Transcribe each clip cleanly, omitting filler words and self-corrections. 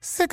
Sick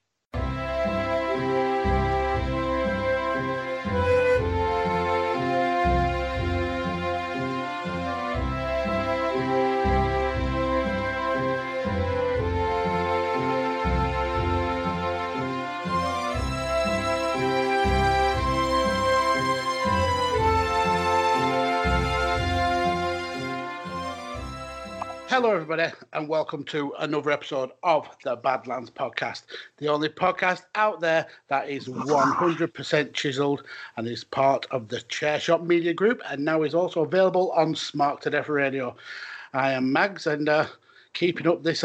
Hello, everybody, and welcome to another episode of the Badlands Podcast, the only podcast out there that is 100% chiseled and is part of the Chairshot Media Group, and now is also available on Smart to Death Radio. I am Mags, and keeping up this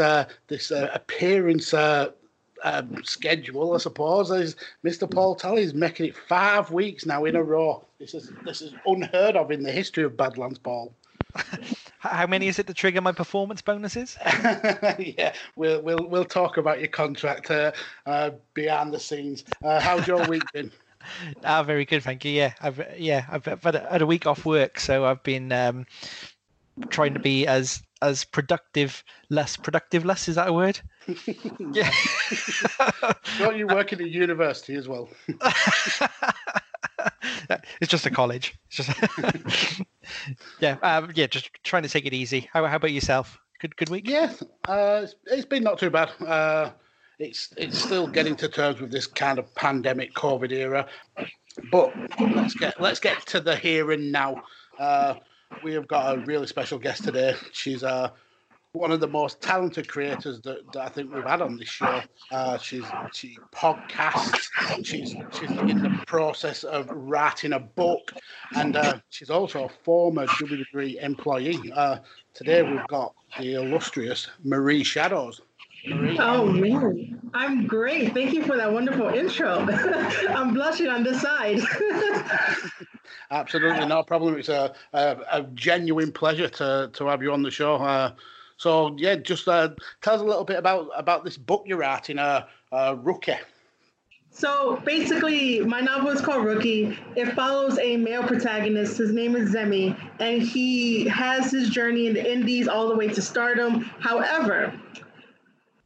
appearance schedule, I suppose, is Mr. Paul Tally's making it 5 weeks now in a row. This is unheard of in the history of Badlands, Paul. How many is it to trigger my performance bonuses? Yeah, we'll talk about your contract behind the scenes. How's your week been? Very good, thank you. Yeah, I've had a week off work, so I've been trying to be as productive less. Is that a word? Yeah. Well, you work at a university as well. It's just a college. It's just just trying to take it easy. How about yourself? Good week. Yeah, it's been not too bad. It's still getting to terms with this kind of pandemic COVID era, but let's get to the here and now. We have got a really special guest today. She's one of the most talented creators that I think we've had on this show. She podcasts. She's in the process of writing a book, and she's also a former W3 employee. Today we've got the illustrious Marie Shadows. Marie. Oh man, I'm great. Thank you for that wonderful intro. I'm blushing on this side. Absolutely no problem. It's a genuine pleasure to have you on the show. So, yeah, just tell us a little bit about this book you're writing, Rookie. So, basically, my novel is called Rookie. It follows a male protagonist. His name is Zemi, and he has his journey in the Indies all the way to stardom. However,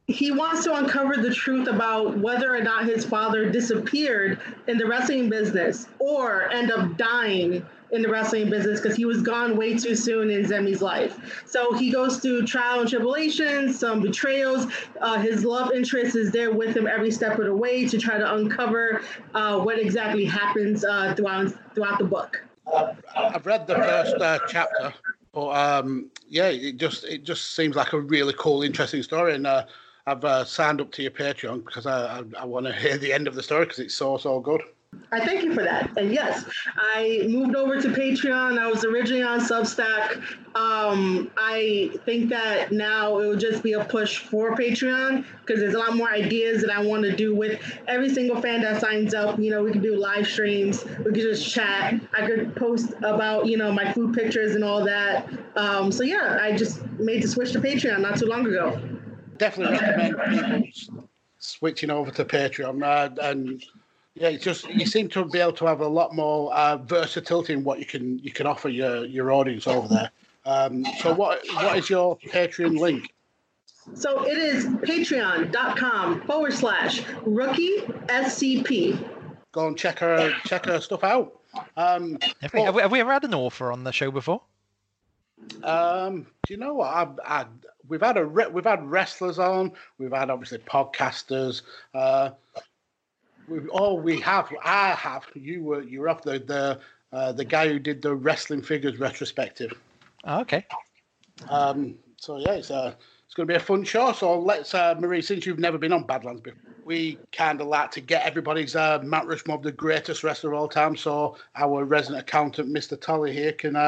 he wants to uncover the truth about whether or not his father disappeared in the wrestling business or end up dying in the wrestling business because he was gone way too soon in Zemi's life. So he goes through trial and tribulations, some betrayals. His love interest is there with him every step of the way to try to uncover what exactly happens throughout the book. I've read the first chapter, but it just seems like a really cool, interesting story. And I've signed up to your Patreon because I want to hear the end of the story because it's so good. I thank you for that. And yes, I moved over to Patreon. I was originally on Substack. I think that now it will just be a push for Patreon because there's a lot more ideas that I want to do with every single fan that signs up. You know, we can do live streams. We can just chat. I could post about, you know, my food pictures and all that. So, yeah, I just made the switch to Patreon not too long ago. definitely recommend people switching over to Patreon. And yeah, it's just, you seem to be able to have a lot more versatility in what you can offer your audience over there. So what is your Patreon link? So it is patreon.com/RookieSCP. Go and check her stuff out. Have we ever had an author on the show before? Do you know what? We've had wrestlers on. We've had obviously podcasters. You were off the guy who did the wrestling figures retrospective. Oh, okay. So yeah, it's going to be a fun show. So let's, Marie, since you've never been on Badlands before, we kind of like to get everybody's Mount Rushmore of the greatest wrestler of all time. So our resident accountant, Mr. Tully here, can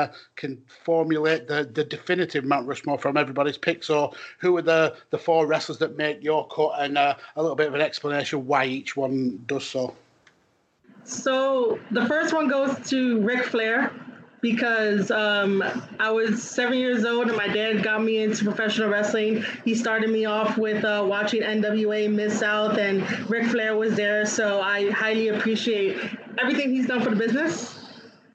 formulate the definitive Mount Rushmore from everybody's pick. So who are the four wrestlers that make your cut, and a little bit of an explanation why each one does so. So the first one goes to Ric Flair, because I was 7 years old and my dad got me into professional wrestling. He started me off with watching NWA Mid-South, and Ric Flair was there, so I highly appreciate everything he's done for the business.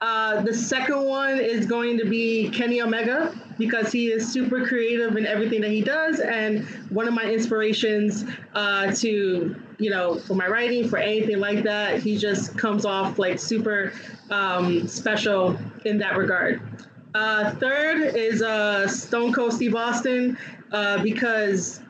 The second one is going to be Kenny Omega, because he is super creative in everything that he does, and one of my inspirations for my writing, for anything like that. He just comes off like super special in that regard. Third is Stone Cold Steve Austin, because,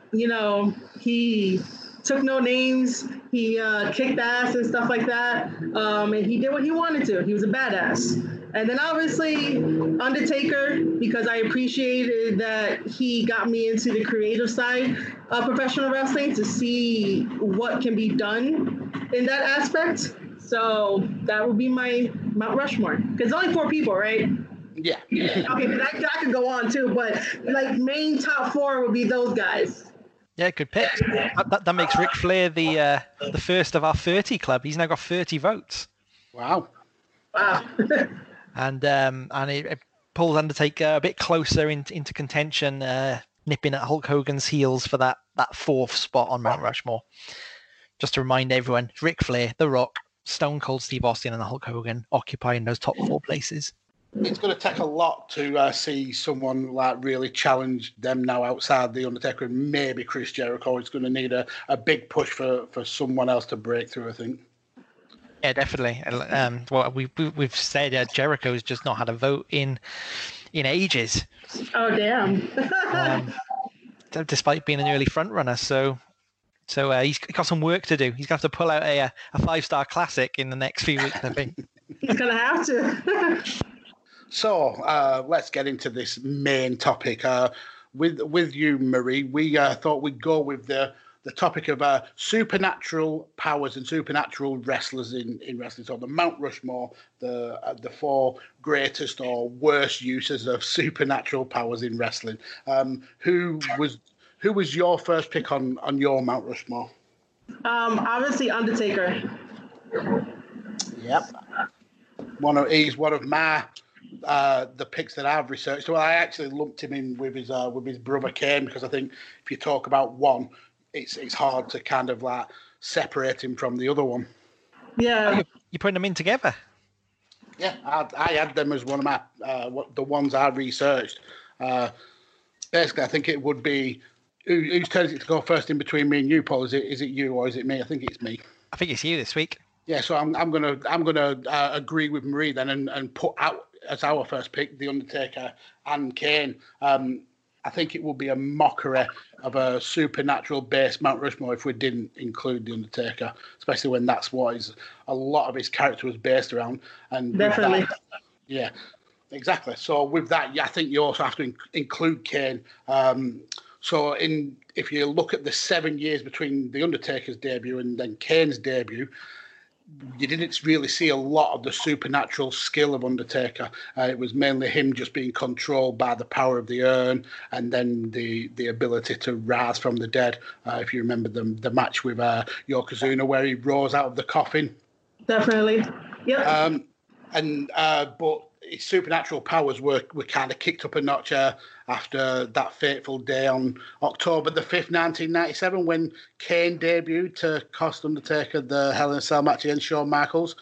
he took no names. He kicked ass and stuff like that. And he did what he wanted to. He was a badass. And then obviously Undertaker, because I appreciated that he got me into the creative side of professional wrestling to see what can be done in that aspect. So that would be my Mount Rushmore. Because only four people, right? Yeah. Okay, I could go on too, but main top four would be those guys. Yeah, good pick. That makes Ric Flair the first of our 30 club. He's now got 30 votes. Wow. And it pulls Undertaker a bit closer into contention, nipping at Hulk Hogan's heels for that fourth spot on Mount Rushmore. Just to remind everyone, Ric Flair, The Rock, Stone Cold Steve Austin, and Hulk Hogan occupying those top four places. It's going to take a lot to see someone really challenge them now outside the Undertaker, and maybe Chris Jericho. It's going to need a big push for someone else to break through, I think. Yeah, definitely. We've said Jericho's just not had a vote in ages. Oh, damn! Despite being an early front runner, so he's got some work to do. He's gonna have to pull out a 5-star classic in the next few weeks, I think. He's gonna have to. So let's get into this main topic. With you, Marie, we thought we'd go with the topic of supernatural powers and supernatural wrestlers in wrestling. So the Mount Rushmore, the four greatest or worst uses of supernatural powers in wrestling. Who was your first pick on your Mount Rushmore? Obviously Undertaker. Yep. He's one of my the picks that I've researched. Well, I actually lumped him in with his brother Kane, because I think if you talk about one, it's hard to kind of separate him from the other one. Yeah, you're putting them in together. Yeah, I had them as one of my the ones I researched. Basically, I think it would be whose turn is it to go first in between me and you, Paul? Is it you or is it me? I think it's me. I think it's you this week. Yeah, so I'm gonna agree with Marie then and put out as our first pick the Undertaker and Kane. I think it would be a mockery of a supernatural-based Mount Rushmore if we didn't include The Undertaker, especially when that's what a lot of his character was based around. And definitely. Yeah, exactly. So with that, I think you also have to include Kane. So if you look at the 7 years between The Undertaker's debut and then Kane's debut, you didn't really see a lot of the supernatural skill of Undertaker. It was mainly him just being controlled by the power of the urn and then the ability to rise from the dead. If you remember the match with Yokozuna where he rose out of the coffin. Definitely. Yeah. But his supernatural powers were kind of kicked up a notch after that fateful day on October the 5th, 1997, when Kane debuted to cost Undertaker the Hell in a Cell match against Shawn Michaels.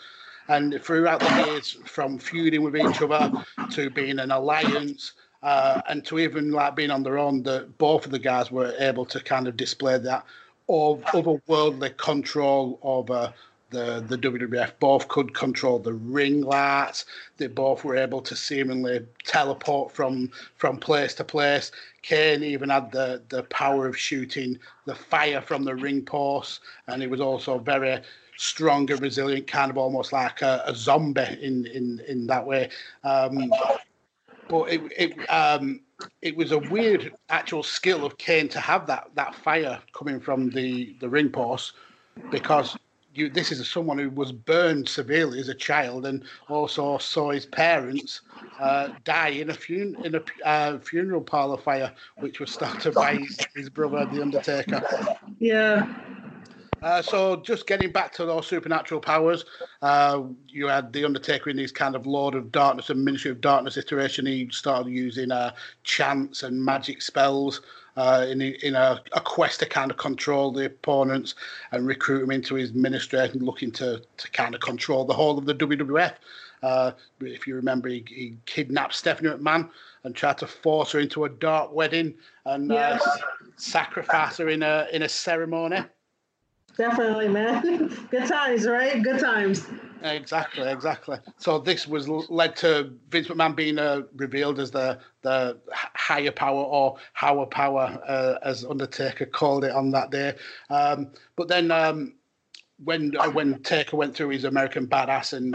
And throughout the years, from feuding with each other to being an alliance and to even like being on their own, that both of the guys were able to kind of display that otherworldly control over the WWF. Both could control the ring lights. They both were able to seemingly teleport from place to place. Kane even had the power of shooting the fire from the ring post, and he was also very strong and resilient, kind of almost like a zombie in that way. But it was a weird actual skill of Kane to have that fire coming from the ring post, because this is someone who was burned severely as a child and also saw his parents die in a funeral parlour fire, which was started by his brother, The Undertaker. Yeah. So just getting back to those supernatural powers, you had The Undertaker in these kind of Lord of Darkness and Ministry of Darkness iteration. He started using chants and magic spells in a quest to kind of control the opponents and recruit them into his ministry, and looking to kind of control the whole of the WWF. If you remember, he kidnapped Stephanie McMahon and tried to force her into a dark wedding and sacrifice her in a ceremony. Definitely, man. Good times, right? Good times. Exactly. So this was led to Vince McMahon being revealed as the higher power, or Howard power, as Undertaker called it on that day. But then when Taker went through his American Badass and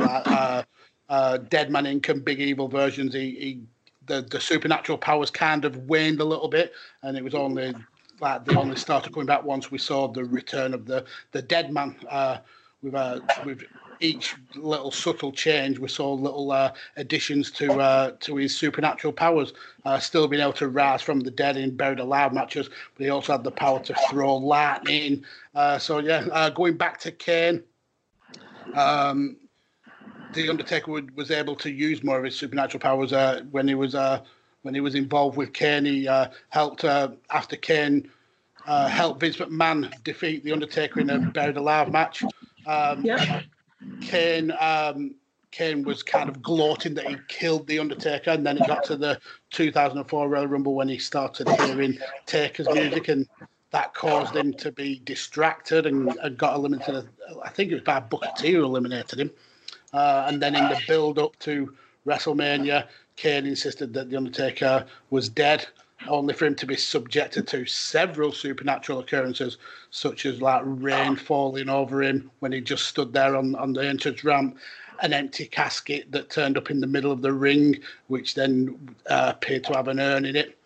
Dead Man Inc. and Big Evil versions, the supernatural powers kind of waned a little bit, and it was only... like they only started coming back once we saw the return of the Dead Man. With each little subtle change, we saw little additions to his supernatural powers. Still being able to rise from the dead in Buried Alive matches, but he also had the power to throw lightning. Going back to Kane, The Undertaker was able to use more of his supernatural powers when he was involved with Kane. He helped Vince McMahon defeat The Undertaker in a Buried Alive match. Kane was kind of gloating that he killed The Undertaker, and then it got to the 2004 Royal Rumble when he started hearing Taker's music, and that caused him to be distracted and got eliminated. I think it was by Booker T who eliminated him. And then in the build-up to WrestleMania, Kane insisted that The Undertaker was dead, only for him to be subjected to several supernatural occurrences, such as like rain falling over him when he just stood there on the entrance ramp, an empty casket that turned up in the middle of the ring, which then appeared to have an urn in it.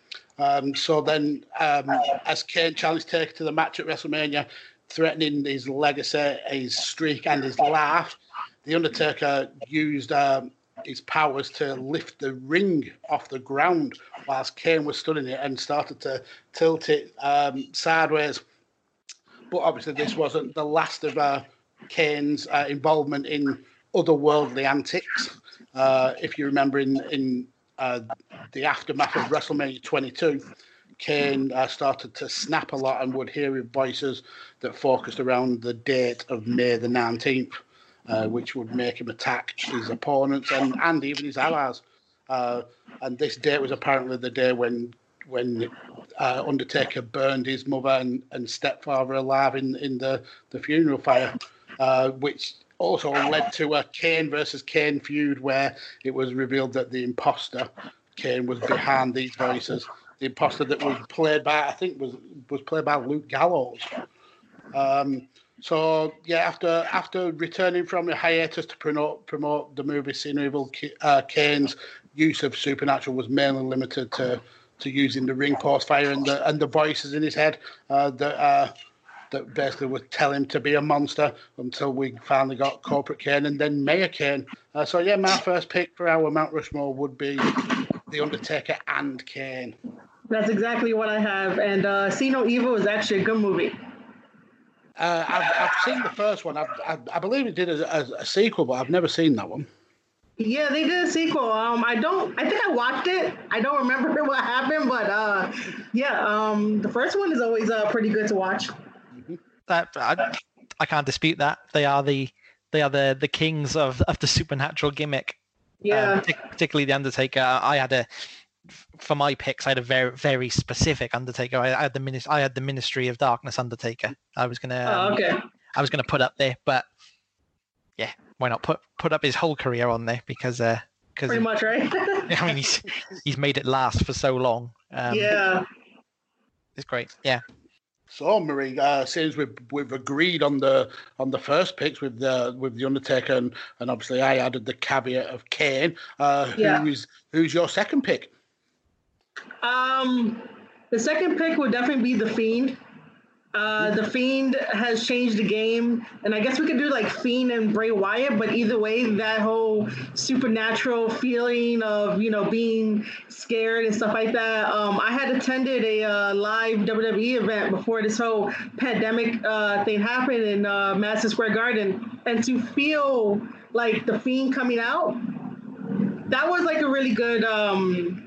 So then as Kane challenged Taker to the match at WrestleMania, threatening his legacy, his streak and his life, The Undertaker used... his powers to lift the ring off the ground whilst Kane was stood in it and started to tilt it sideways. But obviously this wasn't the last of Kane's involvement in otherworldly antics. If you remember, in the aftermath of WrestleMania 22, Kane started to snap a lot and would hear voices that focused around the date of May the 19th. Which would make him attack his opponents and even his allies. And this date was apparently the day when Undertaker burned his mother and stepfather alive in the funeral fire, which also led to a Kane versus Kane feud, where it was revealed that the imposter, Kane, was behind these voices. The imposter that was played by, I think, was played by Luke Gallows. After returning from a hiatus to promote the movie Sin Evil, Kane's use of supernatural was mainly limited to using the ring post fire and the voices in his head that basically would tell him to be a monster, until we finally got Corporate Kane and then Mayor Kane. My first pick for our Mount Rushmore would be The Undertaker and Kane. That's exactly what I have. And See No Evil is actually a good movie. I've seen the first one. I believe it did a sequel, but I've never seen that one. Yeah, they did a sequel. I think I watched it. I don't remember what happened, but the first one is always pretty good to watch. I can't dispute that. They are the kings of the supernatural gimmick. Yeah, particularly the Undertaker. For my picks, I had a very, very specific Undertaker. I had the Ministry of Darkness Undertaker. I was gonna put up there, but yeah, why not put up his whole career on there because pretty much, right? I mean, he's made it last for so long. It's great. Yeah. So Marie, since we've agreed on the first picks with the Undertaker, and obviously I added the caveat of Kane. Who's your second pick? The second pick would definitely be The Fiend. The Fiend has changed the game, and I guess we could do like Fiend and Bray Wyatt, but either way, that whole supernatural feeling of, being scared and stuff like that. I had attended a live WWE event before this whole pandemic thing happened in Madison Square Garden, and to feel like The Fiend coming out, that was like a really good day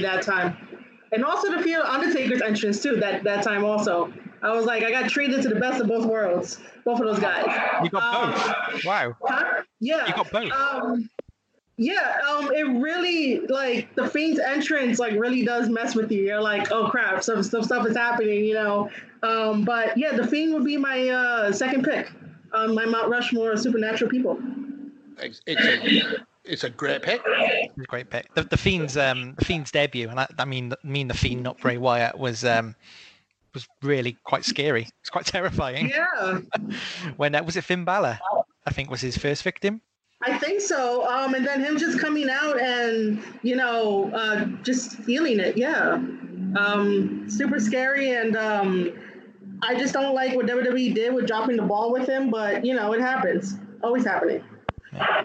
that time. And also to feel Undertaker's entrance too that time also. I was like, I got treated to the best of both worlds, both of those guys. You got both. Wow. Huh? Yeah. You got both. It really, like, The Fiend's entrance, like, really does mess with you. You're like, oh crap, some stuff is happening, But yeah, The Fiend would be my second pick on my Mount Rushmore of supernatural people. It's a great pick. Great pick. The Fiend's debut, and I mean The Fiend, not Bray Wyatt, was really quite scary. It's quite terrifying. Yeah. When was it Finn Balor? I think was his first victim. I think so. And then him just coming out and just feeling it. Yeah. Super scary, and I just don't like what WWE did with dropping the ball with him, but it happens. Always happening. Yeah.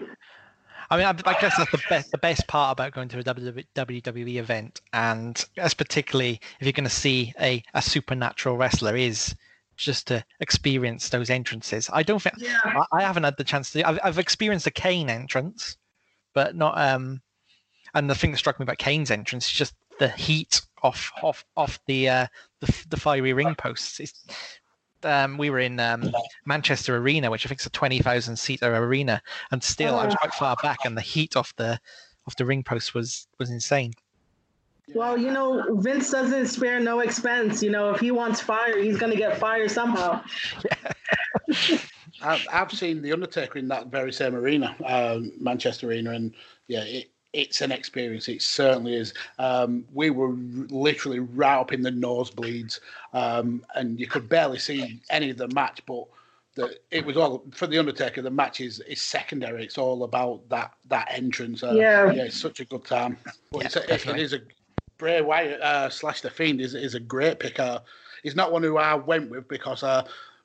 I mean, I guess that's the best part about going to a WWE event, and that's particularly if you're going to see a supernatural wrestler, is just to experience those entrances. I don't think I haven't had the chance to. I've experienced a Kane entrance, but not. And the thing that struck me about Kane's entrance is just the heat off the fiery ring posts. We were in Manchester Arena, which I think is a 20,000 seater arena, and still I was quite far back, and the heat off the ring post was insane. Well, Vince doesn't spare no expense. If he wants fire, he's going to get fire somehow. Yeah. I've seen The Undertaker in that very same arena, Manchester Arena, and yeah, it's an experience. It certainly is. We were literally right up in the nosebleeds, and you could barely see any of the match. But it was all for The Undertaker. The match is secondary. It's all about that entrance. Yeah, it's such a good time. But it is a Bray Wyatt / The Fiend is a great pick. He's not one who I went with because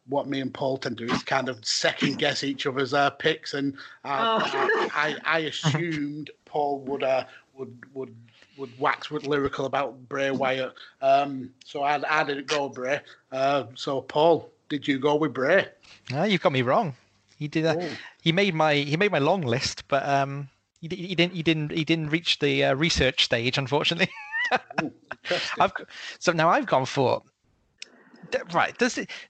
what me and Paul tend to do is kind of second guess each other's picks, and I assumed Paul would wax with lyrical about Bray Wyatt, so I didn't go Bray. So Paul, did you go with Bray? No, you've got me wrong. He did. He made my long list, but he didn't reach the research stage, unfortunately. Ooh, I've gone for. Right.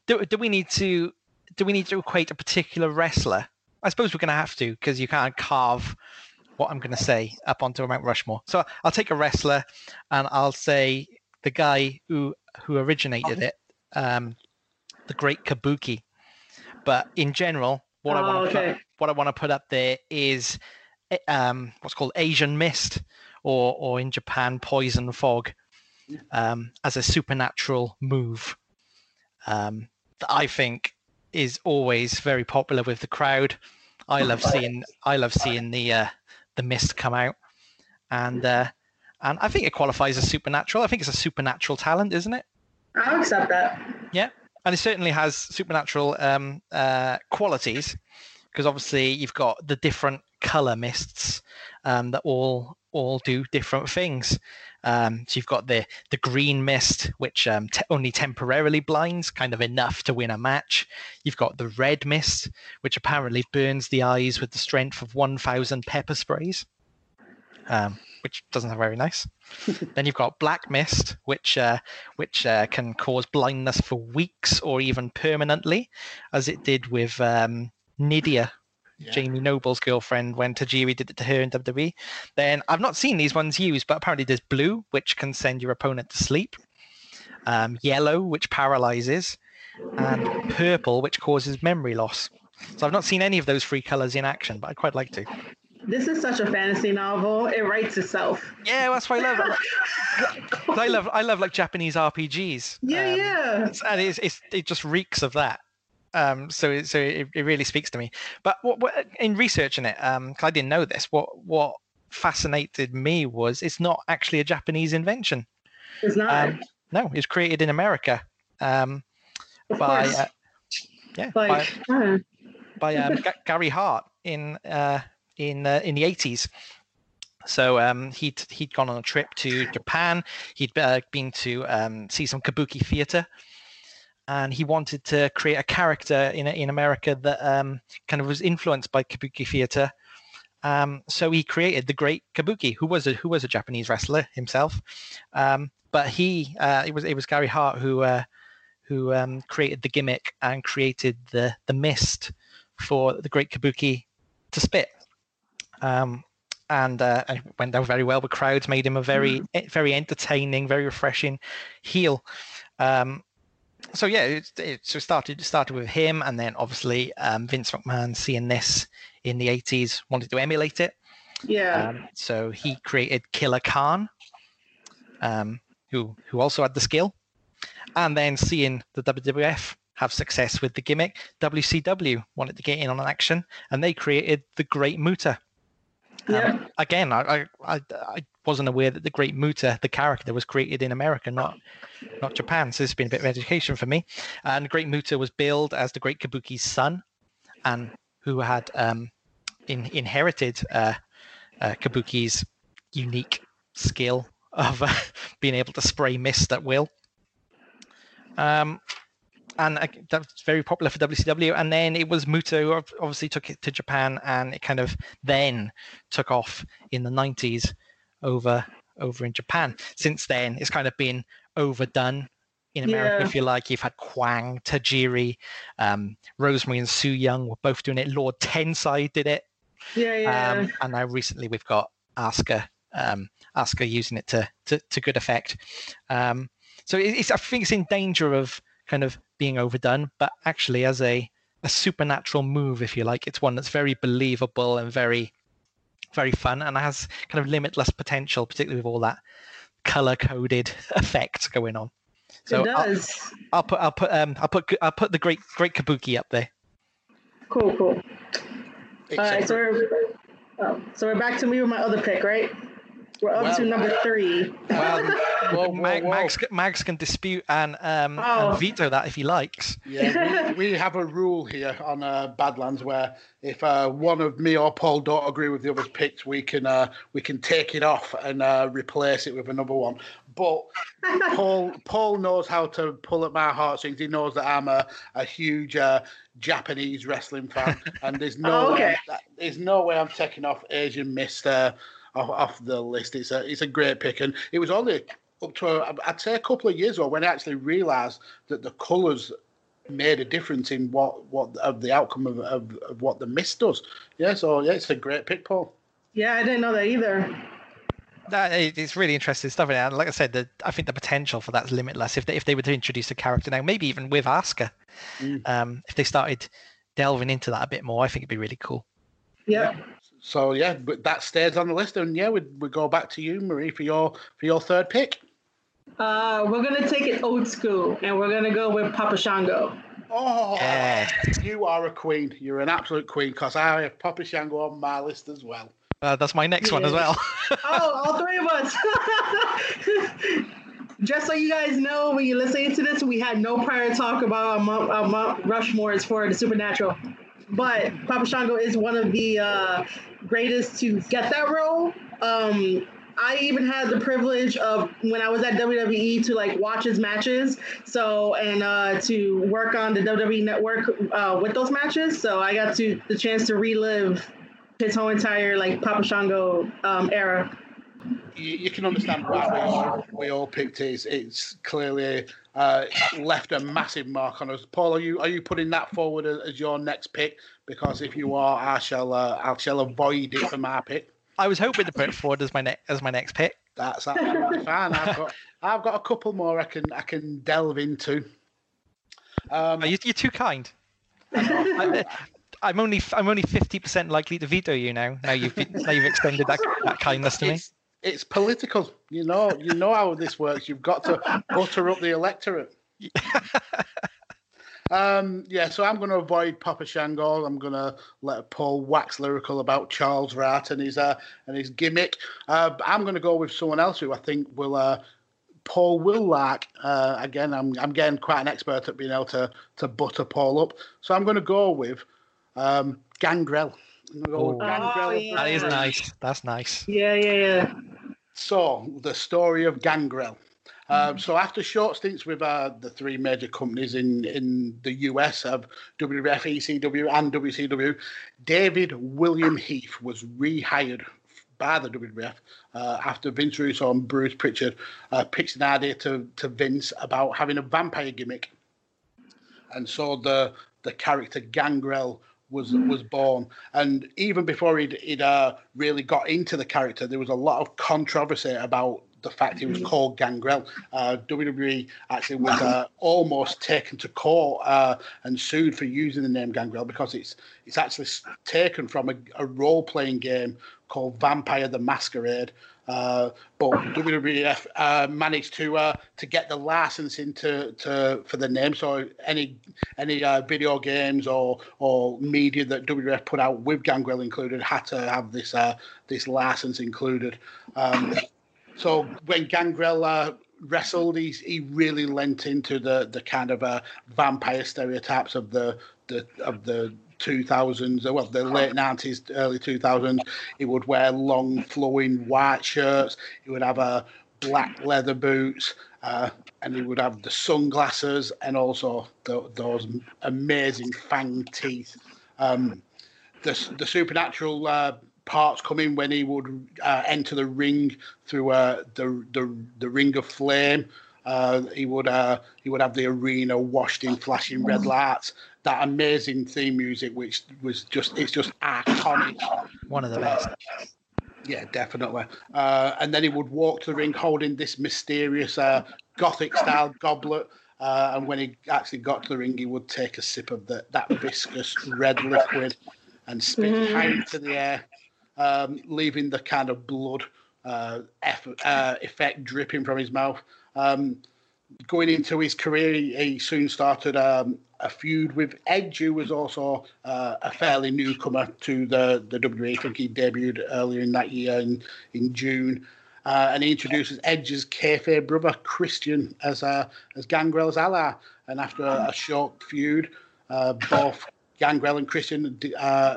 Do we need to equate a particular wrestler? I suppose we're going to have to, because you can't carve what I'm going to say up onto a Mount Rushmore. So I'll take a wrestler, and I'll say the guy who originated it, the Great Kabuki. But in general, what I want to put up there is what's called Asian mist, or in Japan, poison fog, as a supernatural move. That I think is always very popular with the crowd. I love seeing the mist come out, and I think it qualifies as supernatural. I think it's a supernatural talent, isn't it? I'll accept that. Yeah, and it certainly has supernatural qualities, because obviously you've got the different color mists that all do different things. So you've got the green mist, which only temporarily blinds, kind of enough to win a match. You've got the red mist, which apparently burns the eyes with the strength of 1,000 pepper sprays, which doesn't sound very nice. Then you've got black mist, which can cause blindness for weeks or even permanently, as it did with Nydia. Yeah. Jamie Noble's girlfriend, when Tajiri did it to her in WWE. Then I've not seen these ones used, but apparently there's blue, which can send your opponent to sleep, yellow, which paralyzes, and purple, which causes memory loss. So I've not seen any of those three colors in action, but I'd quite like to. This is such a fantasy novel. It writes itself. Yeah, well, that's why I love it. I love like Japanese RPGs. Yeah, yeah. And it just reeks of that. So it really speaks to me. But what in researching it, I didn't know this. What fascinated me was it's not actually a Japanese invention. It's not. No, it's created in America. By Gary Hart in the 80s. So he'd gone on a trip to Japan. He'd been to see some kabuki theater. And he wanted to create a character in America that kind of was influenced by kabuki theater. So he created the Great Kabuki, who was a Japanese wrestler himself. But it was Gary Hart who created the gimmick and created the mist for the Great Kabuki to spit. And it went down very well with crowds, made him a very entertaining, very refreshing heel. So it started with him, and then obviously Vince McMahon, seeing this in the 80s, wanted to emulate it. Yeah. So he created Killer Khan, who also had the skill, and then seeing the WWF have success with the gimmick, WCW wanted to get in on an action, and they created the Great Muta. Yeah. Again, I wasn't aware that the Great Muta, the character, was created in America, not Japan. So it's been a bit of education for me. And the Great Muta was billed as the Great Kabuki's son, and who had inherited Kabuki's unique skill of being able to spray mist at will. And that was very popular for WCW. And then it was Muta who obviously took it to Japan, and it kind of then took off in the 90s over in Japan. Since then, it's kind of been overdone in America, if you like. You've had Kwang, Tajiri, Rosemary and Su Young were both doing it. Lord Tensai did it. Yeah. And now recently we've got Asuka using it to good effect. So I think it's in danger of kind of being overdone, but actually as a supernatural move, if you like, it's one that's very believable and very, very fun, and has kind of limitless potential, particularly with all that color-coded effect going on. So it does. I'll put the Great Kabuki up there. Cool. All right, so we're back to me with my other pick, right? We're up to number three. Well, Mags can dispute and veto that if he likes. Yeah, we have a rule here on Badlands where if one of me or Paul don't agree with the other's picks, we can take it off and replace it with another one. But Paul knows how to pull at my heartstrings. He knows that I'm a huge Japanese wrestling fan, and there's no way I'm taking off Asian Mist off the list. It's a great pick, and it was only up to I'd say a couple of years ago when I actually realised that the colours made a difference in what of the outcome of what the mist does. Yeah, so it's a great pick, Paul. Yeah, I didn't know that either. It's really interesting stuff, and like I said, I think the potential for that's limitless. If they were to introduce a character now, maybe even with Asuka, if they started delving into that a bit more, I think it'd be really cool. Yeah. So but that stays on the list, and we go back to you, Marie, for your third pick. We're gonna take it old school, and we're gonna go with Papa Shango. Oh, yeah. You are a queen. You're an absolute queen, because I have Papa Shango on my list as well. That's my next one as well. All three of us. Just so you guys know, when you're listening to this, we had no prior talk about our Mount Rushmores for the supernatural. But Papa Shango is one of the greatest to get that role. I even had the privilege of, when I was at WWE, to like watch his matches. So, and to work on the WWE network with those matches. So I got to the chance to relive his whole entire like Papa Shango era. You can understand why we all picked it. It's clearly left a massive mark on us. Paul, are you putting that forward as your next pick? Because if you are, I shall avoid it for my pick. I was hoping to put it forward as my next pick. That's fine. I've got a couple more I can delve into. You're too kind. I'm only 50% likely to veto you now. Now you've extended that kindness to me. It's political, you know how this works. You've got to butter up the electorate. So I'm going to avoid Papa Shango. I'm going to let Paul wax lyrical about Charles Wright and his gimmick. I'm going to go with someone else who I think Paul will like. Again, I'm getting quite an expert at being able to butter Paul up. So I'm going to go with Gangrel. Yeah. That is nice. That's nice. Yeah. So, the story of Gangrel. So, after short stints with the three major companies in the US of WWF, ECW, and WCW, David William Heath was rehired by the WWF after Vince Russo and Bruce Pritchard pitched an idea to Vince about having a vampire gimmick. And so, the character Gangrel was born. And even before he'd really got into the character, there was a lot of controversy about the fact he was called Gangrel. WWE actually was almost taken to court and sued for using the name Gangrel, because it's actually taken from a role-playing game called Vampire the Masquerade. But WWF managed to get the licensing for the name, so any video games or media that WWF put out with Gangrel included had to have this license included. So when Gangrel wrestled, he really lent into the kind of vampire stereotypes of the 2000s, well, the late 90s, early 2000s. He would wear long, flowing white shirts. He would have black leather boots, and he would have the sunglasses and also those amazing fang teeth. The supernatural parts come in when he would enter the ring through the ring of flame. He would have the arena washed in flashing red lights. That amazing theme music, which was just iconic. One of the best. Yeah, definitely. And then he would walk to the ring holding this mysterious Gothic-style goblet. And when he actually got to the ring, he would take a sip of that viscous red liquid and spit high into the air, leaving the kind of blood effect dripping from his mouth. Going into his career, he soon started a feud with Edge, who was also a fairly newcomer to the WWE. I think he debuted earlier in that year in June. And he introduces Edge's kayfabe brother, Christian, as Gangrel's ally. And after a short feud, both Gangrel and Christian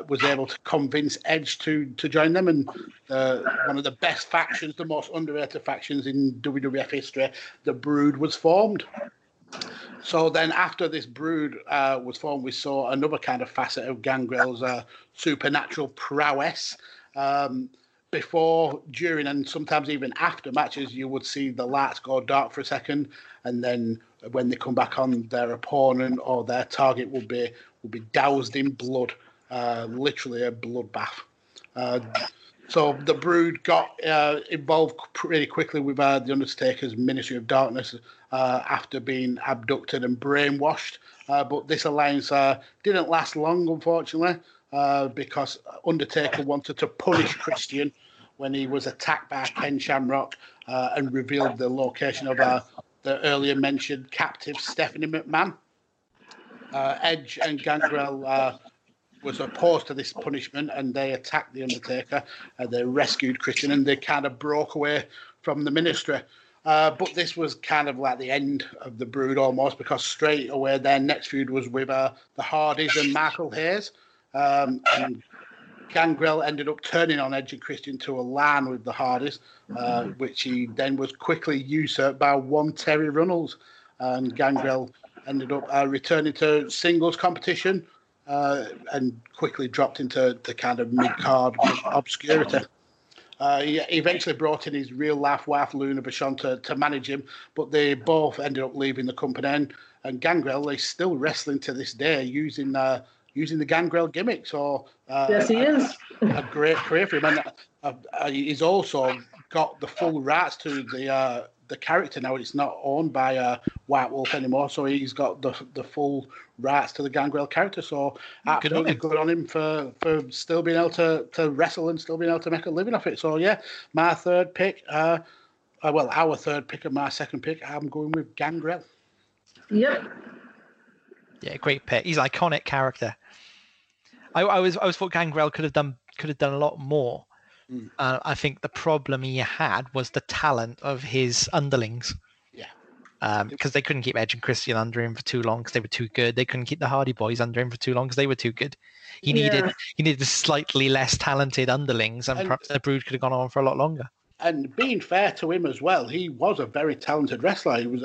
was able to convince Edge to join them, and one of the best factions, the most underrated factions in WWF history, the Brood, was formed. So then after this Brood was formed, we saw another kind of facet of Gangrel's supernatural prowess. Before, during, and sometimes even after matches, you would see the lights go dark for a second, and then when they come back on, their opponent or their target will be doused in blood, literally a bloodbath. So the Brood got involved pretty quickly with the Undertaker's Ministry of Darkness after being abducted and brainwashed. But this alliance didn't last long, unfortunately, because Undertaker wanted to punish Christian when he was attacked by Ken Shamrock and revealed the location of the earlier mentioned captive Stephanie McMahon. Edge and Gangrel was opposed to this punishment, and they attacked the Undertaker, and they rescued Christian, and they kind of broke away from the ministry. But this was kind of like the end of the Brood almost, because straight away their next feud was with the Hardys and Michael Hayes. And Gangrel ended up turning on Edge and Christian to a LAN with the Hardys, which he then was quickly usurped by one Terry Runnels. And Gangrel ended up returning to singles competition and quickly dropped into the kind of mid-card obscurity. He eventually brought in his real life wife, Luna Bichon, to manage him, but they both ended up leaving the company. And Gangrel is still wrestling to this day using the Gangrel gimmick. So yes, he is. A great career for him. And he's also got the full rights to the character now. It's not owned by White Wolf anymore, so he's got the full rights to the Gangrel character. So absolutely good on him for still being able to wrestle and still being able to make a living off it. So yeah, my third pick, our third pick and my second pick, I'm going with Gangrel. Yep. Yeah, great pick. He's an iconic character. I thought Gangrel could have done a lot more. I think the problem he had was the talent of his underlings. Yeah. Because they couldn't keep Edge and Christian under him for too long because they were too good. They couldn't keep the Hardy Boys under him for too long because they were too good. He needed slightly less talented underlings, and perhaps the Brood could have gone on for a lot longer. And being fair to him as well, he was a very talented wrestler. He was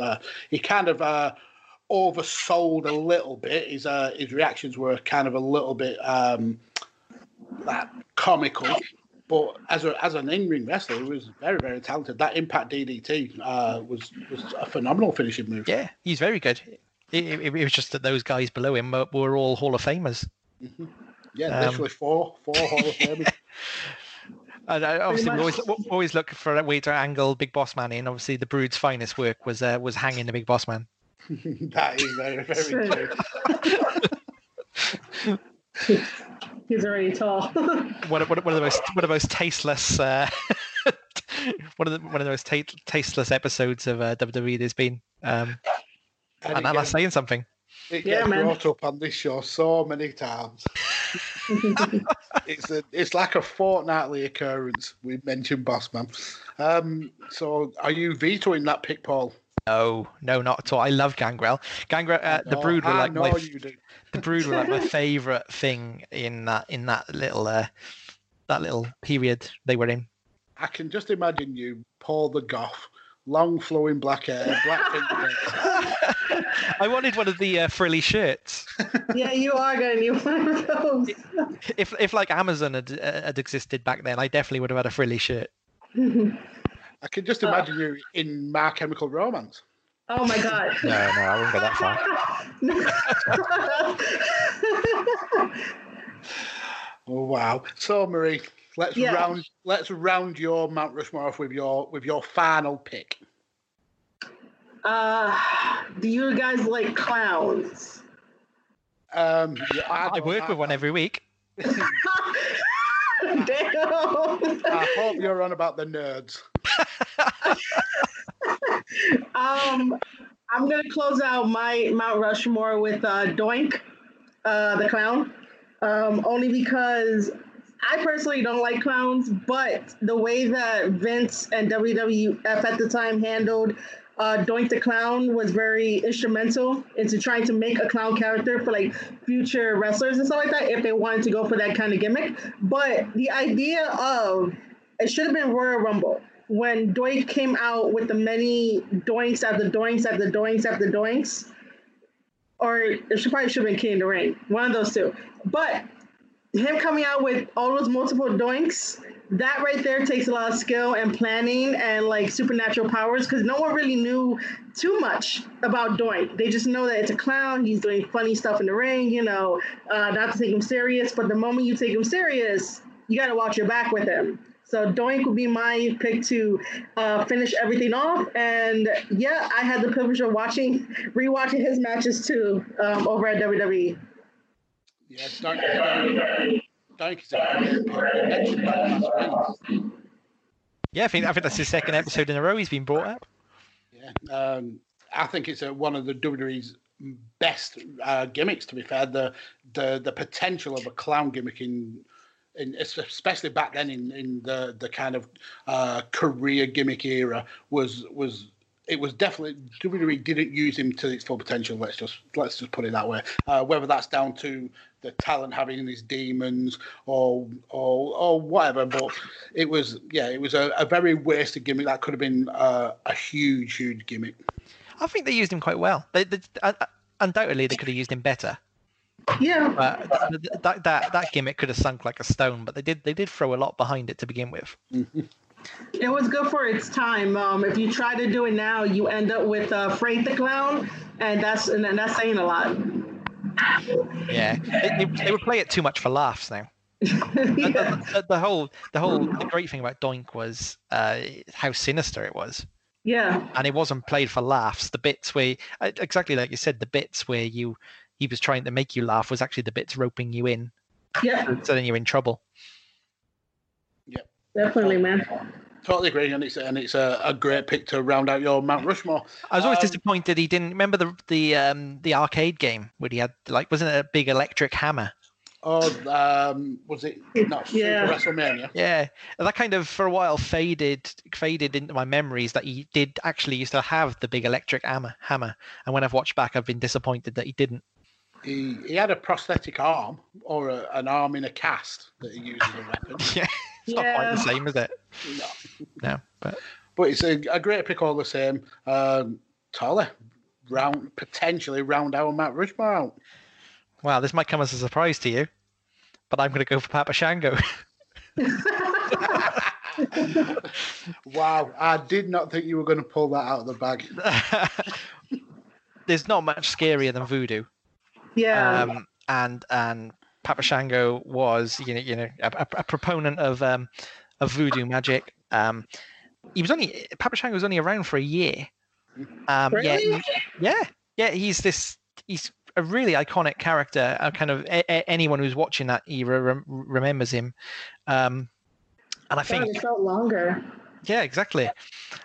oversold a little bit. His reactions were kind of a little bit comical. But as an in-ring wrestler, he was very, very talented. That Impact DDT was a phenomenal finishing move. Yeah, he's very good. It was just that those guys below him were all Hall of Famers. Mm-hmm. Yeah, literally four Hall of Famers. And obviously, we always look for a way to angle Big Boss Man in. Obviously, the Brood's finest work was hanging the Big Boss Man. That is very, very true. He's already tall. one of the most tasteless episodes of WWE there's been. And that's saying something. It gets brought up on this show so many times. It's like a fortnightly occurrence. We mentioned Bossman. So are you vetoing that pick, Paul? No, not at all. I love Gangrel. The Brood were like my favourite thing in that little period they were in. I can just imagine you, Paul the Goth, long flowing black hair, black fingernails. I wanted one of the frilly shirts. Yeah, you are going to need one of those. If like Amazon had existed back then, I definitely would have had a frilly shirt. I can just imagine you in My Chemical Romance. Oh, my God. No, I wouldn't go that far. Oh, wow. So, Marie, let's round your Mount Rushmore off with your final pick. Do you guys like clowns? I work with one every week. Damn. I hope you're on about the nerds. I'm going to close out my Mount Rushmore with Doink, the clown, only because I personally don't like clowns, but the way that Vince and WWF at the time handled Doink the Clown was very instrumental into trying to make a clown character for like future wrestlers and stuff like that if they wanted to go for that kind of gimmick. But the idea of it should have been Royal Rumble. When Doink came out with the many doinks after doinks after doinks after doinks, or it should have been King of the Ring, one of those two. But him coming out with all those multiple doinks, that right there takes a lot of skill and planning and like supernatural powers, because no one really knew too much about Doink. They just know that it's a clown, he's doing funny stuff in the ring, not to take him serious. But the moment you take him serious, you got to watch your back with him. So Doink would be my pick to finish everything off. And yeah, I had the privilege of rewatching his matches too over at WWE. Yeah, Doink is a great pick. Yeah, I think that's his second episode in a row he's been brought up. Yeah, I think it's one of the WWE's best gimmicks, to be fair. The potential of a clown gimmick especially back then in the kind of career gimmick era was it was definitely WWE didn't use him to its full potential. Let's just put it that way. Whether that's down to the talent having these demons or whatever, but it was a very wasted gimmick that could have been a huge gimmick. I think they used him quite well. They undoubtedly they could have used him better. Yeah, that gimmick could have sunk like a stone, but they did throw a lot behind it to begin with. Mm-hmm. It was good for its time. If you try to do it now, you end up with Freight the Clown, and that's saying a lot. Yeah, they would play it too much for laughs now. Yeah. The great thing about Doink was how sinister it was. Yeah, and it wasn't played for laughs. The bits where, exactly like you said, the bits where he was trying to make you laugh was actually the bits roping you in. Yeah, so then you're in trouble. Yeah. Definitely, man. Totally agree, and it's a great pick to round out your Mount Rushmore. I was always disappointed he didn't remember the arcade game where he had, like, wasn't it a big electric hammer? Oh, was it not Super WrestleMania? Yeah, and that kind of for a while faded into my memories that he did actually used to have the big electric hammer. And when I've watched back, I've been disappointed that he didn't. He had a prosthetic arm or an arm in a cast that he used as a weapon. Yeah. It's not quite the same, is it? No. But it's a great pick all the same. Tyler, potentially round our Mount Rushmore out. Wow, this might come as a surprise to you, but I'm going to go for Papa Shango. Wow, I did not think you were going to pull that out of the bag. There's not much scarier than voodoo. Yeah. And Papa Shango was, a proponent of voodoo magic. Papa Shango was only around for a year. Really? Yeah. He's a really iconic character. Kind of anyone who's watching that era remembers him. And I think it felt longer. Yeah, exactly.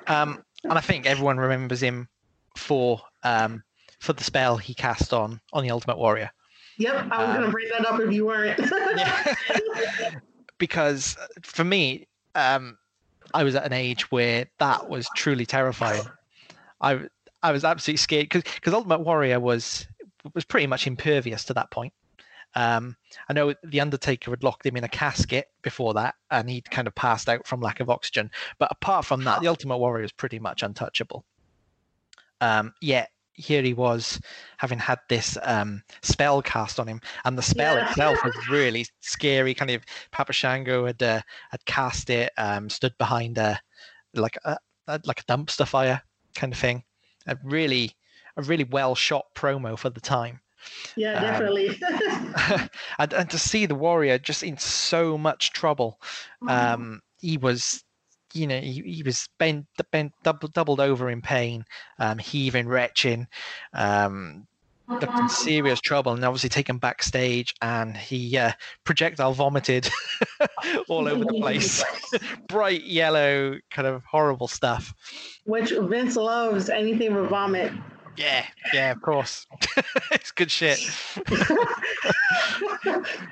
And I think everyone remembers him for the spell he cast on the Ultimate Warrior. Yep, I was going to bring that up if you weren't. Because for me, I was at an age where that was truly terrifying. I was absolutely scared because Ultimate Warrior was pretty much impervious to that point. I know The Undertaker had locked him in a casket before that, and he'd kind of passed out from lack of oxygen. But apart from that, the Ultimate Warrior was pretty much untouchable. Here he was, having had this spell cast on him, and the spell itself was really scary. Kind of Papa Shango had cast it, stood behind a dumpster fire kind of thing. A really well shot promo for the time. Yeah, definitely. and to see the Warrior just in so much trouble, he was. He was bent doubled over in pain, heaving, retching, looked in serious trouble, and obviously taken backstage, and he projectile vomited all over the place. Bright yellow, kind of horrible stuff. Which Vince loves, anything with vomit. Yeah, of course. It's good shit.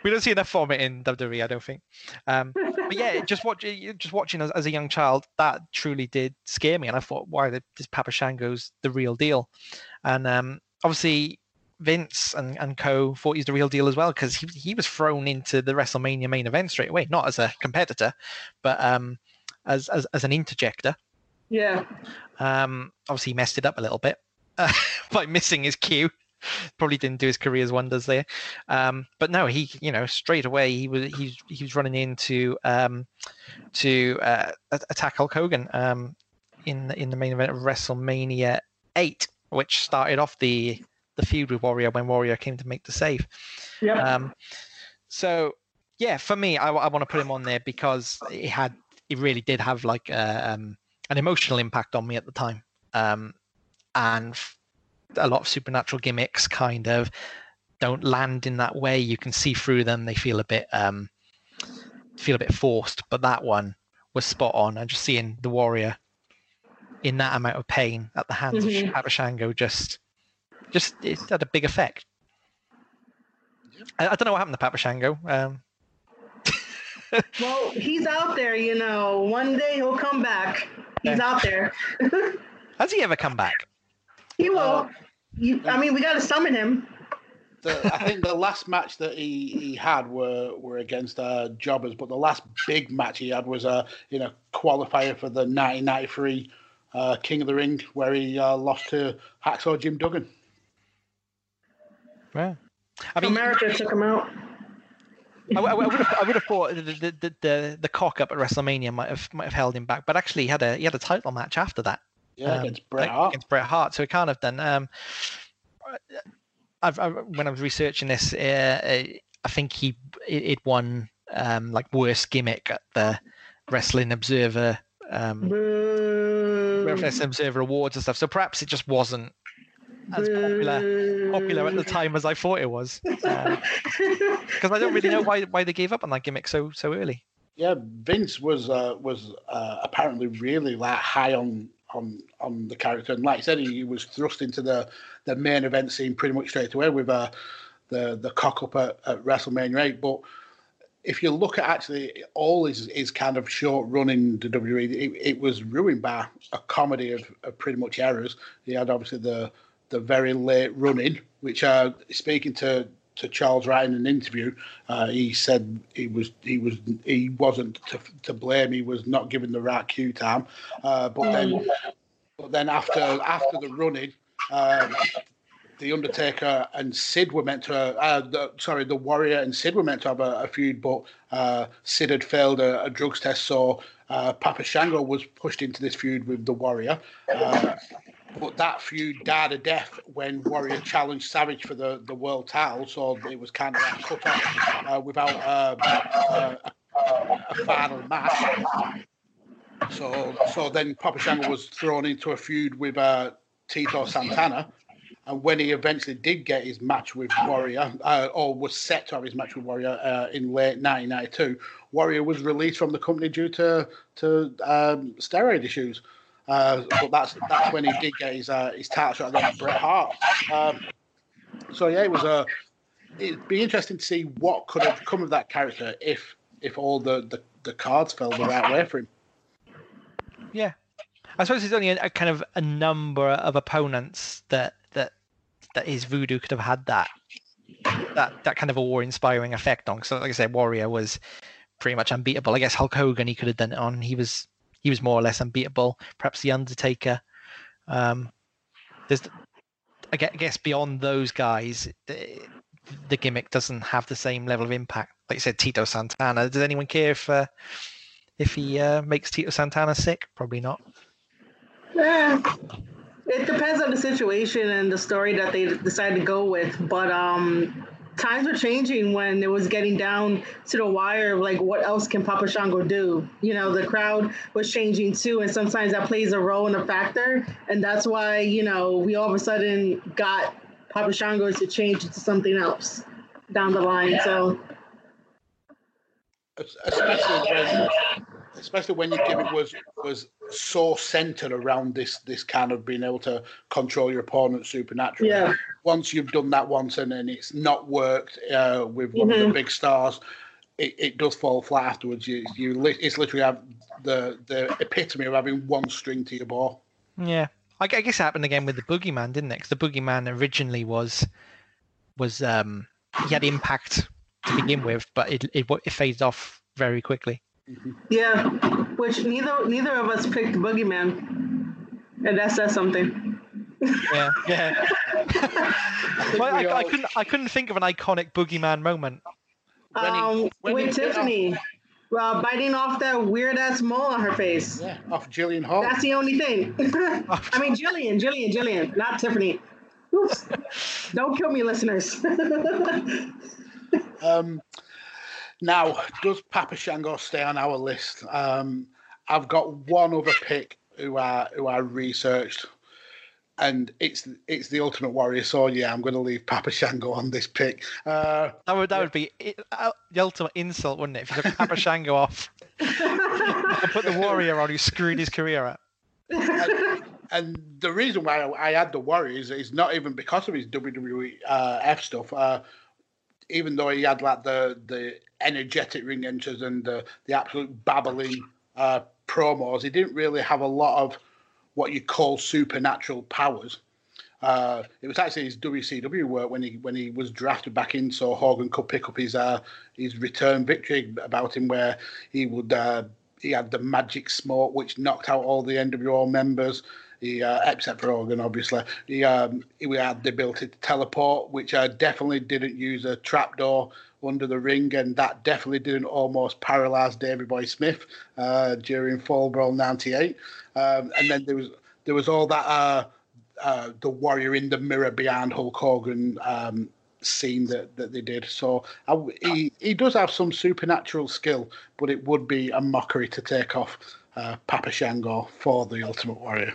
We don't see enough vomit in WWE, I don't think. But yeah, just watching as a young child, that truly did scare me, and I thought, "Wow, this Papa Shango's the real deal." And obviously, Vince and co thought he's the real deal as well, because he was thrown into the WrestleMania main event straight away, not as a competitor, but as an interjector. Yeah. Obviously, he messed it up a little bit. By missing his cue, probably didn't do his career's wonders there. But no, he, straight away he was running into to attack Hulk Hogan in the main event of WrestleMania 8, which started off the feud with Warrior when Warrior came to make the save. Yeah. So yeah, for me, I want to put him on there because it really did have like an emotional impact on me at the time. And a lot of supernatural gimmicks kind of don't land in that way. You can see through them; they feel a bit forced. But that one was spot on. And just seeing the Warrior in that amount of pain at the hands of Papa Shango just it had a big effect. I don't know what happened to Papa Shango. Well, he's out there. One day he'll come back. He's out there. Has he ever come back? He will. We got to summon him. I think the last match that he had were against jobbers, but the last big match he had was a qualifier for the 1993 King of the Ring, where he lost to Hacksaw Jim Duggan. Yeah, I mean, America took him out. I would have thought the cock up at WrestleMania might have held him back, but actually he had a title match after that. Yeah, against Bret Hart. So he can't have done. When I was researching this, I think it won worst gimmick at the Wrestling Observer Awards and stuff. So perhaps it just wasn't as popular at the time as I thought it was, because I don't really know why they gave up on that gimmick so early. Yeah, Vince was apparently really high on the character, and like I said, he was thrust into the main event scene pretty much straight away with the cock up at WrestleMania 8. But if you look at actually all his kind of short run in the WWE, it was ruined by a comedy of pretty much errors. He had obviously the very late run in, which speaking to Charles Wright in an interview, he said he wasn't to blame. He was not given the right cue time. But then after the run-in, the Undertaker and Sid were meant to. The Warrior and Sid were meant to have a feud, but Sid had failed a drugs test, so Papa Shango was pushed into this feud with the Warrior. But that feud died a death when Warrior challenged Savage for the world title, so it was kind of like cut off without a final match. So then Papa Shango was thrown into a feud with Tito Santana, and when he eventually did get his match with Warrior, or was set to have his match with Warrior in late 1992, Warrior was released from the company due to steroid issues. But that's when he did get his title shot against Bret Hart. It'd be interesting to see what could have come of that character if all the cards fell the right way for him. Yeah, I suppose there's only a kind of a number of opponents that his voodoo could have had that kind of awe-inspiring effect on. So, like I said, Warrior was pretty much unbeatable. I guess Hulk Hogan he could have done it on. He was more or less unbeatable. Perhaps the Undertaker. I guess beyond those guys, the gimmick doesn't have the same level of impact. Like you said, Tito Santana. Does anyone care if he makes Tito Santana sick? Probably not. Yeah, it depends on the situation and the story that they decide to go with. But times were changing when it was getting down to the wire. Like, what else can Papa Shango do? The crowd was changing too, and sometimes that plays a role and a factor. And that's why, we all of a sudden got Papa Shango to change it to something else down the line. Yeah. So, especially when your gimmick was so centered around this kind of being able to control your opponent supernaturally. Yeah. Once you've done that once and then it's not worked with one of the big stars, it does fall flat afterwards. It's literally have the epitome of having one string to your bow. Yeah, I guess it happened again with the Boogeyman, didn't it? Because the Boogeyman originally was he had impact to begin with, but it fades off very quickly. Yeah, which neither of us picked Boogeyman, and that says something. Yeah. I couldn't think of an iconic Boogeyman moment. With Tiffany, biting off that weird ass mole on her face. Yeah, off Jillian Hall. That's the only thing. I mean, Jillian, not Tiffany. Oops. Don't kill me, listeners. Now, does Papa Shango stay on our list? I've got one other pick who I researched, and it's the Ultimate Warrior. So yeah, I'm going to leave Papa Shango on this pick. That would be the ultimate insult, wouldn't it? If you took Papa Shango off and put the Warrior on, who screwed his career up. And the reason why I had the Warrior is not even because of his WWF stuff. Even though he had the energetic ring entrances and the absolute babbling promos, he didn't really have a lot of what you call supernatural powers. It was actually his WCW work when he was drafted back in, so Hogan could pick up his return victory about him, where he would he had the magic smoke which knocked out all the NWO members. He, except for Hogan, obviously. He had the ability to teleport, which definitely didn't use a trapdoor under the ring, and that definitely didn't almost paralyze Davey Boy Smith during Fall Brawl '98. And then there was all that the Warrior in the Mirror behind Hulk Hogan scene that they did. So he does have some supernatural skill, but it would be a mockery to take off Papa Shango for the Ultimate Warrior.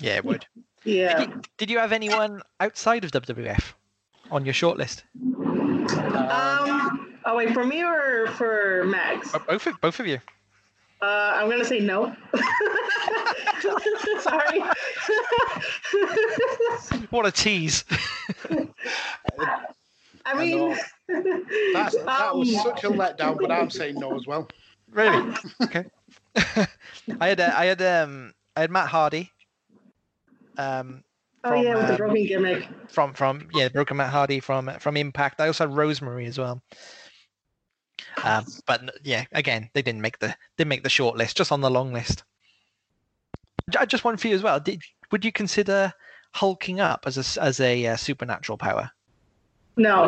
Yeah, it would. Yeah. Did you have anyone outside of WWF on your shortlist? Oh wait, for me or for Max? Both of you. I'm gonna say no. Sorry. What a tease. I mean, that was such a letdown, but I'm saying no as well. Really? Okay. I had Matt Hardy. With the broken gimmick from broken Matt Hardy from Impact. I also had Rosemary as well. But yeah, again, they didn't make the short list, just on the long list. Just one for you as well. Would you consider hulking up as a supernatural power? No.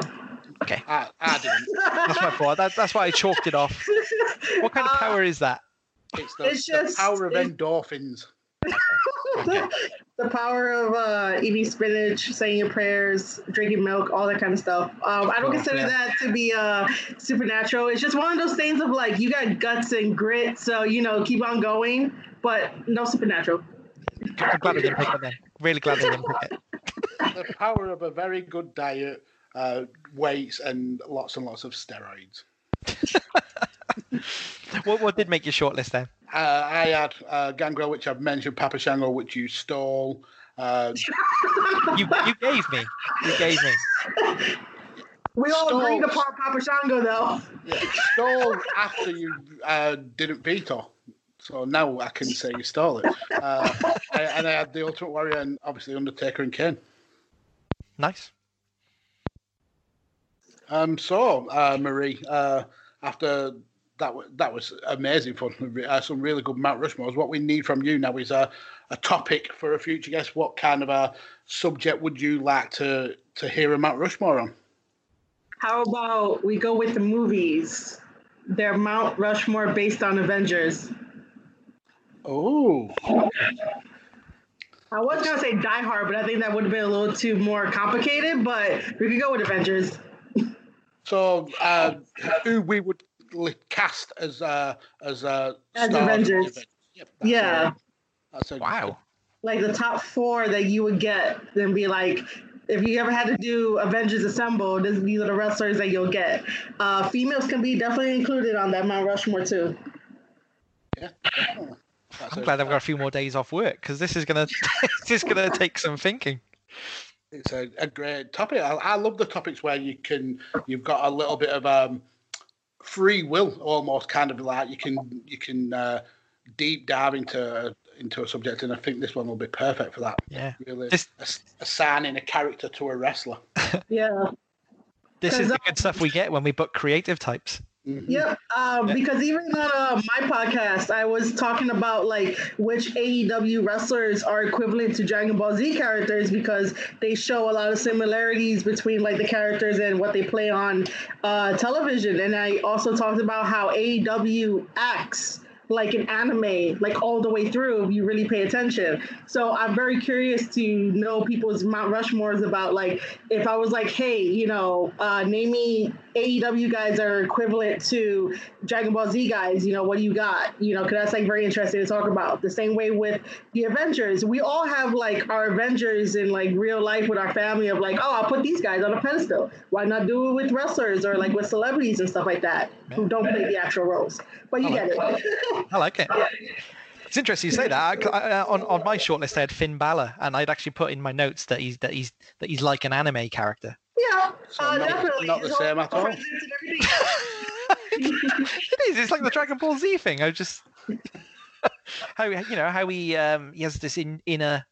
Okay. I didn't. That's my fault. That's why I chalked it off. What kind of power is that? It's just the power of endorphins. Okay. The power of eating spinach, saying your prayers, drinking milk, all that kind of stuff. I don't consider that to be supernatural. It's just one of those things of like, you got guts and grit, so, keep on going, but no supernatural. I'm glad I didn't pick it then. Really glad I didn't pick it. The power of a very good diet, weights, and lots of steroids. What did make your shortlist then? I had Gangrel, which I've mentioned, Papa Shango, which you stole. You gave me. We all agreed upon Papa Shango, though. Yeah, stole after you didn't veto. So now I can say you stole it. And I had the Ultimate Warrior and obviously Undertaker and Kane. Nice. So, Marie, after... That was amazing fun. Some really good Mount Rushmores. What we need from you now is a topic for a future guest. What kind of a subject would you like to hear a Mount Rushmore on? How about we go with the movies? They're Mount Rushmore based on Avengers. Oh. I was going to say Die Hard, but I think that would have been a little too more complicated, but we could go with Avengers. So who we would... cast as Avengers. Yep, wow. Like the top four that you would get, then be like, if you ever had to do Avengers Assemble, these are the wrestlers that you'll get. Females can be definitely included on that Mount Rushmore too. Yeah, definitely. I'm glad I've got a few more days off work because this is gonna take some thinking. It's a great topic. I love the topics where you've got a little bit of free will, almost, kind of like you can deep dive into a subject, and I think this one will be perfect for that. Yeah, really, assigning a character to a wrestler. Yeah, this is the good stuff we get when we book creative types. Mm-hmm. Yep, because even on my podcast, I was talking about like which AEW wrestlers are equivalent to Dragon Ball Z characters because they show a lot of similarities between like the characters and what they play on television. And I also talked about how AEW acts like an anime, like all the way through if you really pay attention. So I'm very curious to know people's Mount Rushmores about, like, if I was like, hey, name me AEW guys that are equivalent to Dragon Ball Z guys, what do you got? Because that's like very interesting to talk about. The same way with the Avengers. We all have like our Avengers in like real life with our family of like, oh, I'll put these guys on a pedestal. Why not do it with wrestlers or like with celebrities and stuff like that who don't play the actual roles? But you get it. I like it. It's interesting you say that. On my shortlist, I had Finn Balor, and I'd actually put in my notes that he's like an anime character. Yeah, so definitely. Not the same at all. It is. It's like the Dragon Ball Z thing. I just He has this inner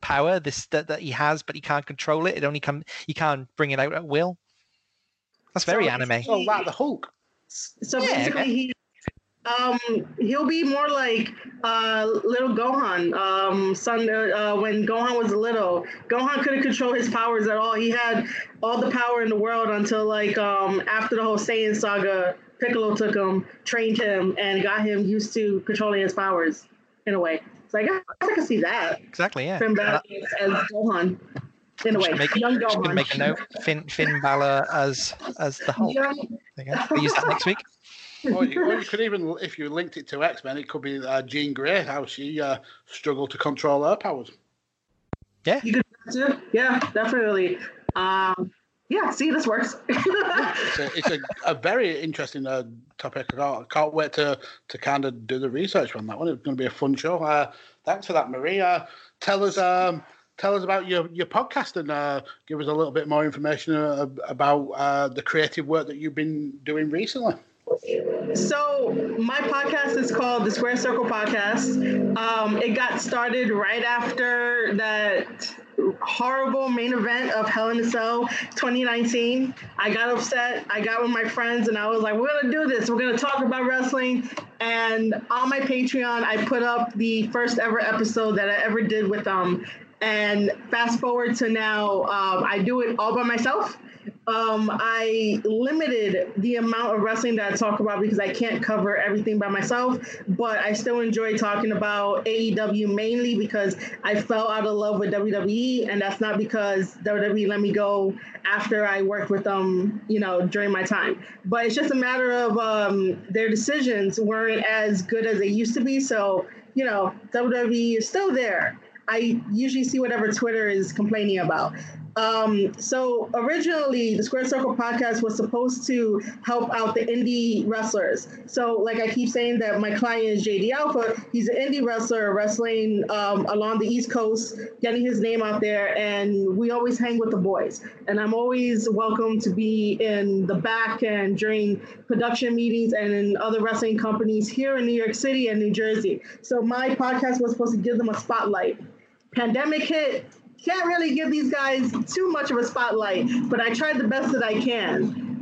power, that he has, but he can't control it. He can't bring it out at will. That's very anime. Oh, wow, the Hulk. So basically, he'll be more like little Gohan. When Gohan was little, Gohan couldn't control his powers at all. He had all the power in the world until after the whole Saiyan saga. Piccolo took him, trained him, and got him used to controlling his powers in a way. So I guess I can see that. Exactly, yeah. Finn Balor as Gohan, in a way. Young Gohan. I'm going to make a note. Finn Balor as the Hulk. Yeah. There you go. We'll use that next week. Well, you could even, if you linked it to X-Men, it could be Jean Grey, how she struggled to control her powers. Yeah. You could do that too. Yeah, definitely. Yeah, see, this works. It's a very interesting topic. I can't wait to kind of do the research on that one. It's going to be a fun show. Thanks for that, Marie. Tell us about your podcast and give us a little bit more information about the creative work that you've been doing recently. So my podcast is called the Square Circle Podcast. It got started right after that horrible main event of Hell in a Cell 2019. I got upset. I got with my friends and I was like, we're going to do this. We're going to talk about wrestling. And on my Patreon, I put up the first ever episode that I ever did with them. And fast forward to now, I do it all by myself. I limited the amount of wrestling that I talk about because I can't cover everything by myself, but I still enjoy talking about AEW mainly because I fell out of love with WWE, and that's not because WWE let me go after I worked with them, during my time. But it's just a matter of their decisions weren't as good as they used to be. So, WWE is still there. I usually see whatever Twitter is complaining about. So originally, the Square Circle Podcast was supposed to help out the indie wrestlers. So I keep saying that my client is JD Alpha. He's an indie wrestler wrestling along the East Coast, getting his name out there. And we always hang with the boys. And I'm always welcome to be in the back and during production meetings and in other wrestling companies here in New York City and New Jersey. So my podcast was supposed to give them a spotlight. Pandemic hit. Can't really give these guys too much of a spotlight, but I tried the best that I can.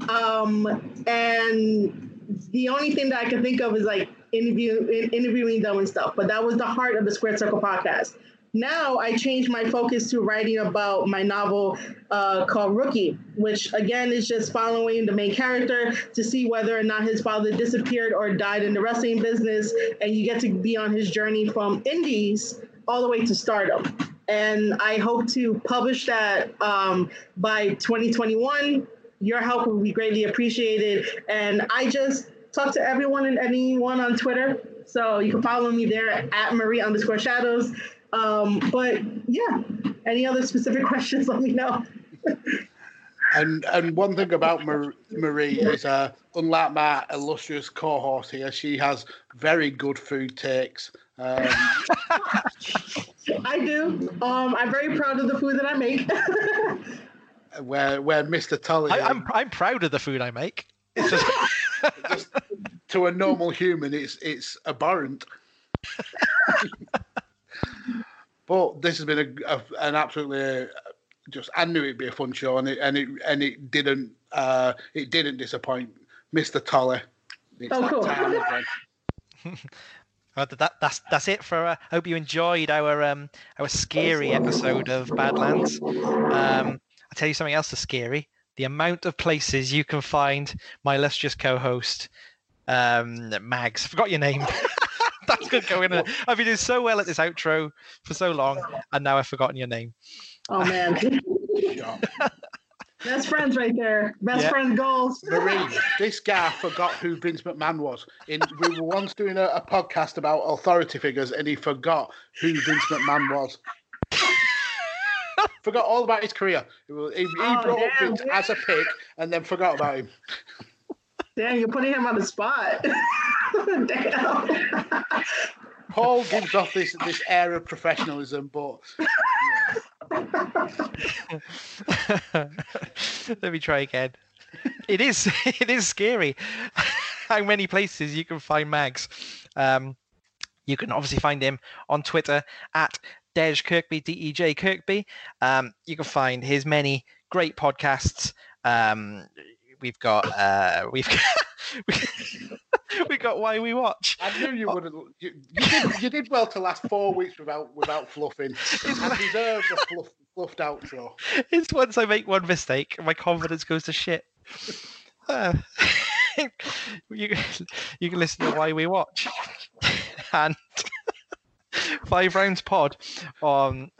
And the only thing that I can think of is interviewing them and stuff. But that was the heart of the Square Circle Podcast. Now I changed my focus to writing about my novel called Rookie, which again is just following the main character to see whether or not his father disappeared or died in the wrestling business. And you get to be on his journey from indies all the way to stardom. And I hope to publish that by 2021. Your help will be greatly appreciated. And I just talk to everyone and anyone on Twitter. So you can follow me there at Marie_Shadows. But yeah, any other specific questions, let me know. And one thing about Marie is, unlike my illustrious cohort here, she has very good food takes. I do. I'm very proud of the food that I make. Where Mr. Tully, I'm proud of the food I make. It's just to a normal human, it's abhorrent. But this has been an absolutely just. I knew it'd be a fun show, and it didn't. It didn't disappoint, Mr. Tully. Oh, cool. That's it for. I hope you enjoyed our scary episode of Badlands. I'll tell you something else that's scary: the amount of places you can find my illustrious co-host, Mags. I forgot your name. That's good going. I've been doing so well at this outro for so long, and now I've forgotten your name. Oh man. Best friends right there. Best friend goals. Marie, this guy forgot who Vince McMahon was. We were once doing a podcast about authority figures, and he forgot who Vince McMahon was. Forgot all about his career. He brought up Vince as a pig and then forgot about him. Damn, you're putting him on the spot. Damn. Paul gives off this air of professionalism, but... Yeah. Let me try again. It is scary how many places you can find Mags. You can obviously find him on Twitter at Dej Kirkby, D-E-J Kirkby. You can find his many great podcasts. We've got Why We Watch. I knew you would have. You did well to last 4 weeks without fluffing. You deserve a fluffed outro. It's once I make one mistake, my confidence goes to shit. You can listen to Why We Watch and Five Rounds Pod on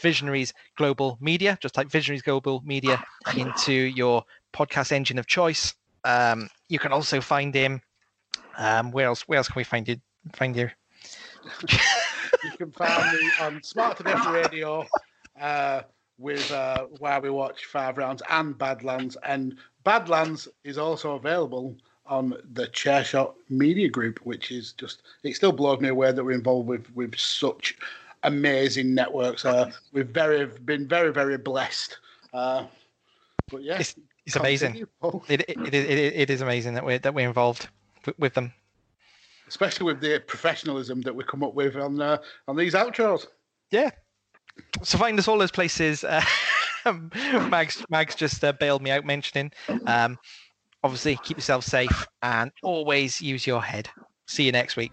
Visionaries Global Media. Just type Visionaries Global Media into your podcast engine of choice. You can also find him. Where else can we find you? You can find me on Smart to Death Radio with Why We Watch, Five Rounds, and Badlands. And Badlands is also available on the Chairshot Media Group, which is just, it still blows me away that we're involved with such amazing networks. We've been very, very blessed. But yeah, it's amazing. It is amazing that we're involved with them, especially with the professionalism that we come up with on these outros. Yeah. So find us all those places. Mags just bailed me out mentioning. Obviously, keep yourself safe and always use your head. See you next week.